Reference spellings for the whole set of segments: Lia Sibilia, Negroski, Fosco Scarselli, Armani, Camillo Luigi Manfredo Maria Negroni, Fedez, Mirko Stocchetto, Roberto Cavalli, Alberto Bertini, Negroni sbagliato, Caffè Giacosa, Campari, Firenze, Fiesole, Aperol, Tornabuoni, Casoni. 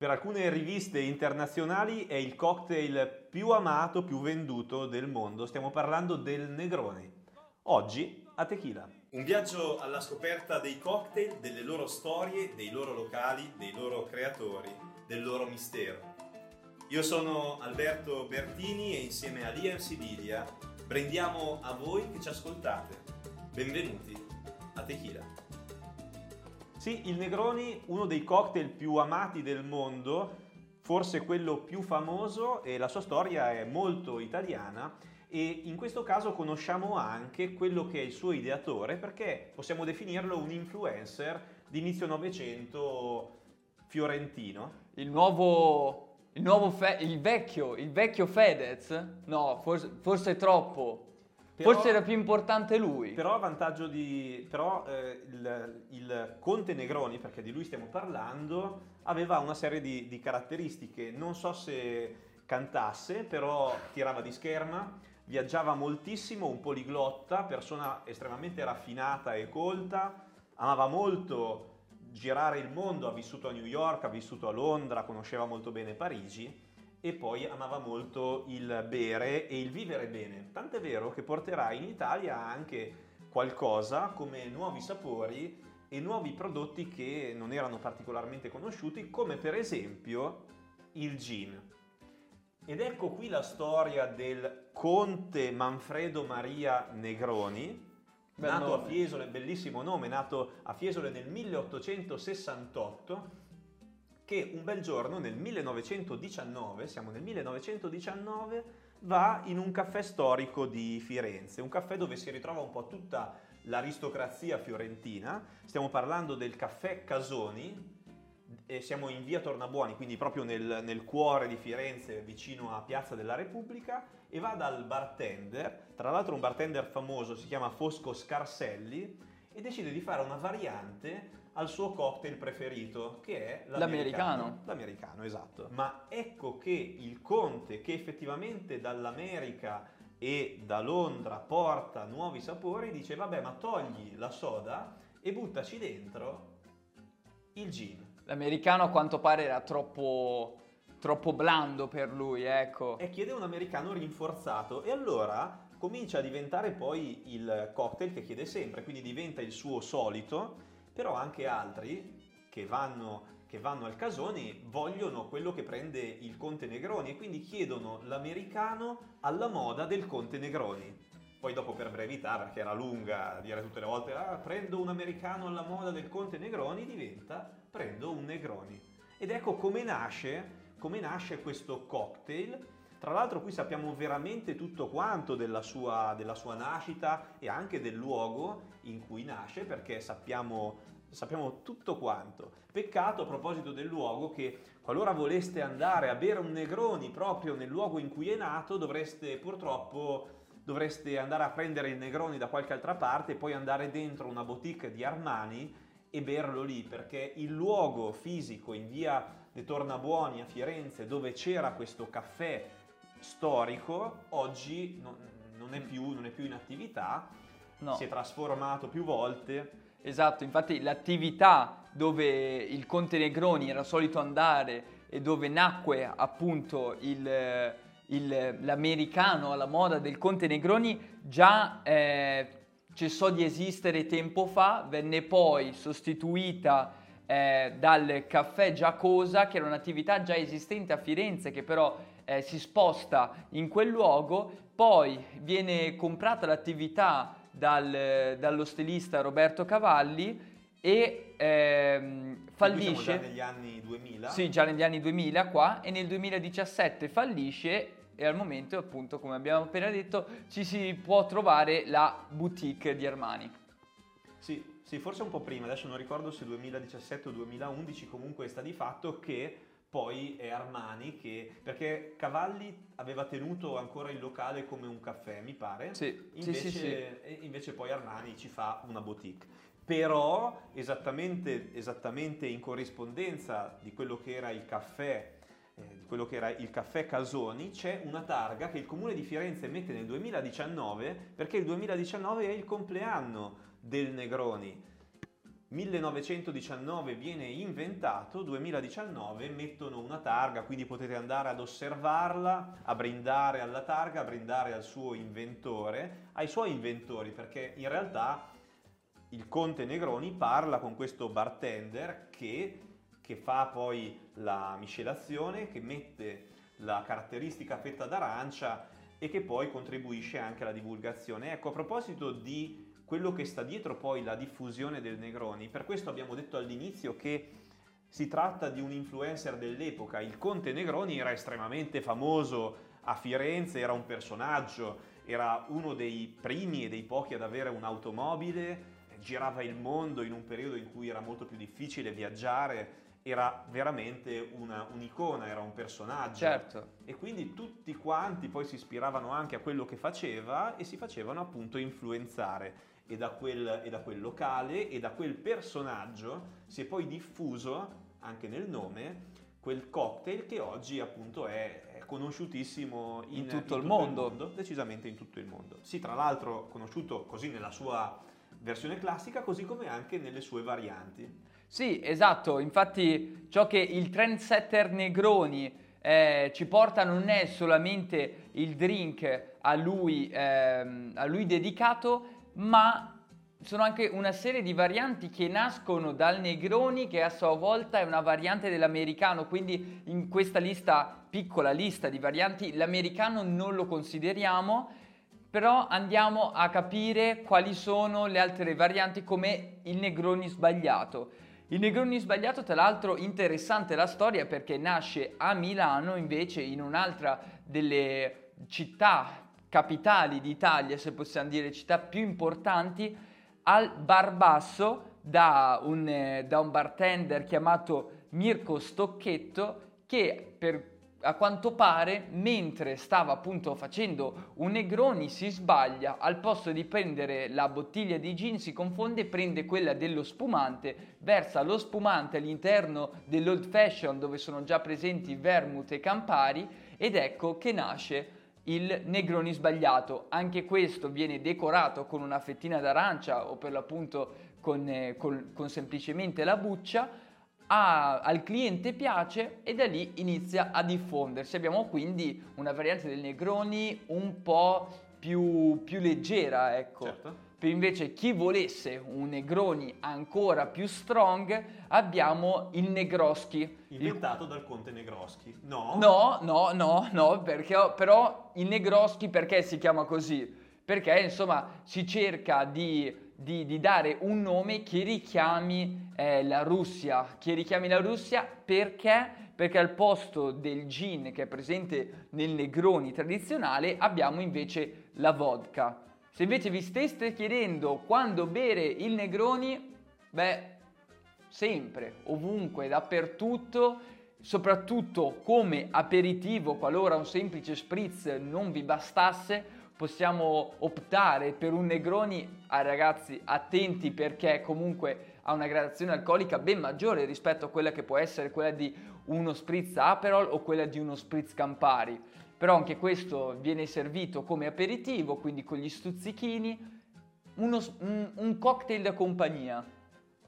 Per alcune riviste internazionali è il cocktail più amato, più venduto del mondo. Stiamo parlando del Negroni. Oggi a Tequila. Un viaggio alla scoperta dei cocktail, delle loro storie, dei loro locali, dei loro creatori, del loro mistero. Io sono Alberto Bertini e insieme a Lia Sibilia prendiamo a voi che ci ascoltate. Benvenuti a Tequila. Sì, il Negroni, uno dei cocktail più amati del mondo, forse quello più famoso, e la sua storia è molto italiana e in questo caso conosciamo anche quello che è il suo ideatore, perché possiamo definirlo un influencer di inizio Novecento fiorentino. Il vecchio Fedez? No, forse troppo. Forse era più importante lui. Però a vantaggio di... il Conte Negroni, perché di lui stiamo parlando, aveva una serie di caratteristiche. Non so se cantasse, però tirava di scherma, viaggiava moltissimo, un poliglotta, persona estremamente raffinata e colta, amava molto girare il mondo, ha vissuto a New York, ha vissuto a Londra, conosceva molto bene Parigi. E poi amava molto il bere e il vivere bene, tant'è vero che porterà in Italia anche qualcosa come nuovi sapori e nuovi prodotti che non erano particolarmente conosciuti, come per esempio il gin. Ed ecco qui la storia del Conte Manfredo Maria Negroni, nato a Fiesole, bellissimo nome, nato a Fiesole nel 1868, che un bel giorno nel 1919, siamo nel 1919, va in un caffè storico di Firenze, un caffè dove si ritrova un po' tutta l'aristocrazia fiorentina. Stiamo parlando del caffè Casoni e siamo in via Tornabuoni, quindi proprio nel cuore di Firenze, vicino a Piazza della Repubblica, e va dal bartender, tra l'altro un bartender famoso, si chiama Fosco Scarselli, e decide di fare una variante al suo cocktail preferito, che è l'americano. L'americano, esatto. Ma ecco che il Conte, che effettivamente dall'America e da Londra porta nuovi sapori, dice vabbè, ma togli la soda e buttaci dentro il gin. L'americano a quanto pare era troppo blando per lui, ecco. E chiede un americano rinforzato, e allora comincia a diventare poi il cocktail che chiede sempre, quindi diventa il suo solito. Però anche altri che vanno al Casoni vogliono quello che prende il Conte Negroni e quindi chiedono l'americano alla moda del Conte Negroni. Poi dopo, per brevità, perché era lunga dire tutte le volte prendo un americano alla moda del Conte Negroni, diventa prendo un Negroni. Ed ecco come nasce questo cocktail. Tra l'altro qui sappiamo veramente tutto quanto della sua nascita e anche del luogo in cui nasce, perché sappiamo tutto quanto. Peccato, a proposito del luogo, che qualora voleste andare a bere un Negroni proprio nel luogo in cui è nato, dovreste andare a prendere il Negroni da qualche altra parte e poi andare dentro una boutique di Armani e berlo lì, perché il luogo fisico in via De Tornabuoni a Firenze dove c'era questo caffè storico oggi non è più in attività, no. Si è trasformato più volte. Esatto, infatti l'attività dove il Conte Negroni era solito andare e dove nacque appunto l'americano alla moda del Conte Negroni già cessò di esistere tempo fa, venne poi sostituita dal Caffè Giacosa, che era un'attività già esistente a Firenze che però si sposta in quel luogo. Poi viene comprata l'attività dallo stilista Roberto Cavalli e fallisce. Siamo già negli anni 2000. Sì, già negli anni 2000 qua, e nel 2017 fallisce e al momento, appunto, come abbiamo appena detto, ci si può trovare la boutique di Armani. Sì, forse un po' prima, adesso non ricordo se 2017 o 2011, comunque sta di fatto che poi è Armani perché Cavalli aveva tenuto ancora il locale come un caffè, mi pare. Sì, invece, sì. E invece poi Armani ci fa una boutique. Però esattamente in corrispondenza di quello che era il caffè, Casoni, c'è una targa che il Comune di Firenze mette nel 2019, perché il 2019 è il compleanno del Negroni. 1919 viene inventato, 2019 mettono una targa, quindi potete andare ad osservarla, a brindare alla targa, a brindare al suo inventore, ai suoi inventori, perché in realtà il conte Negroni parla con questo bartender che fa poi la miscelazione, che mette la caratteristica fetta d'arancia e che poi contribuisce anche alla divulgazione. Ecco, a proposito di quello che sta dietro poi la diffusione del Negroni, per questo abbiamo detto all'inizio che si tratta di un influencer dell'epoca. Il conte Negroni era estremamente famoso a Firenze, era un personaggio, era uno dei primi e dei pochi ad avere un'automobile, girava il mondo in un periodo in cui era molto più difficile viaggiare, era veramente un'icona, era un personaggio. Certo. E quindi tutti quanti poi si ispiravano anche a quello che faceva e si facevano appunto influenzare. E da quel locale e da quel personaggio si è poi diffuso anche nel nome quel cocktail che oggi appunto è conosciutissimo in tutto il mondo, decisamente in tutto il mondo. Sì, tra l'altro conosciuto così nella sua versione classica, così come anche nelle sue varianti. Sì, esatto, infatti ciò che il trendsetter Negroni ci porta non è solamente il drink a lui dedicato, ma sono anche una serie di varianti che nascono dal Negroni, che a sua volta è una variante dell'americano, quindi in questa lista, piccola lista di varianti, l'americano non lo consideriamo, però andiamo a capire quali sono le altre varianti come il Negroni sbagliato. Il Negroni sbagliato, tra l'altro, interessante la storia perché nasce a Milano, invece in un'altra delle città capitali d'Italia, se possiamo dire città più importanti, al Bar Basso, da un bartender chiamato Mirko Stocchetto, che a quanto pare mentre stava appunto facendo un Negroni si sbaglia, al posto di prendere la bottiglia di gin si confonde, prende quella dello spumante, versa lo spumante all'interno dell'old fashion dove sono già presenti vermouth e Campari, ed ecco che nasce il Negroni sbagliato. Anche questo viene decorato con una fettina d'arancia o per l'appunto con semplicemente la buccia. Al cliente piace e da lì inizia a diffondersi. Abbiamo quindi una variante del Negroni un po' più leggera, ecco. Certo. Per invece chi volesse un Negroni ancora più strong, abbiamo il Negroski. Inventato dal conte Negroski. No, perché però il Negroski perché si chiama così? Perché insomma si cerca di dare un nome che richiami la Russia, perché al posto del gin che è presente nel Negroni tradizionale abbiamo invece la vodka. Se invece vi steste chiedendo quando bere il Negroni, sempre, ovunque, dappertutto, soprattutto come aperitivo, qualora un semplice spritz non vi bastasse, possiamo optare per un Negroni. Ragazzi, attenti perché comunque ha una gradazione alcolica ben maggiore rispetto a quella che può essere quella di uno spritz Aperol o quella di uno spritz Campari. Però anche questo viene servito come aperitivo, quindi con gli stuzzichini, un cocktail da compagnia.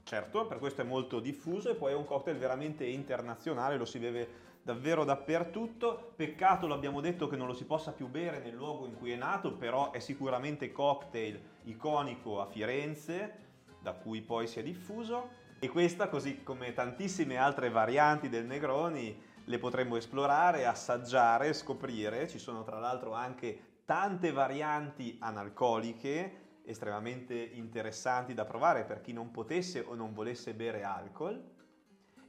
Certo, per questo è molto diffuso e poi è un cocktail veramente internazionale, lo si beve davvero dappertutto. Peccato, l'abbiamo detto, che non lo si possa più bere nel luogo in cui è nato, però è sicuramente cocktail iconico a Firenze, da cui poi si è diffuso, e questa, così come tantissime altre varianti del Negroni, le potremmo esplorare, assaggiare, scoprire. Ci sono tra l'altro anche tante varianti analcoliche estremamente interessanti da provare per chi non potesse o non volesse bere alcol.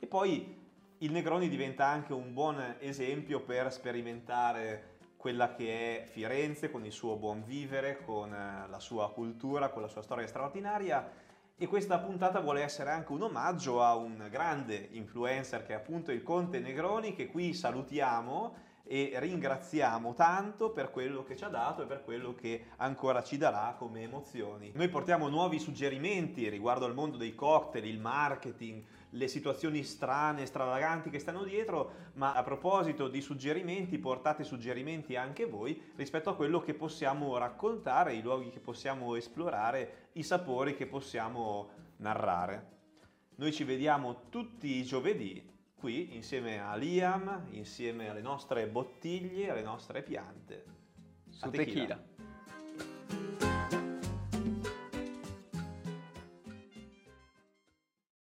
E poi il Negroni diventa anche un buon esempio per sperimentare quella che è Firenze con il suo buon vivere, con la sua cultura, con la sua storia straordinaria, e questa puntata vuole essere anche un omaggio a un grande influencer che è appunto il conte Negroni, che qui salutiamo e ringraziamo tanto per quello che ci ha dato e per quello che ancora ci darà come emozioni. Noi portiamo nuovi suggerimenti riguardo al mondo dei cocktail, il marketing, le situazioni strane, stravaganti che stanno dietro, ma a proposito di suggerimenti, portate suggerimenti anche voi rispetto a quello che possiamo raccontare, i luoghi che possiamo esplorare, i sapori che possiamo narrare. Noi ci vediamo tutti i giovedì qui insieme a Liam, insieme alle nostre bottiglie, alle nostre piante. Su Tequila.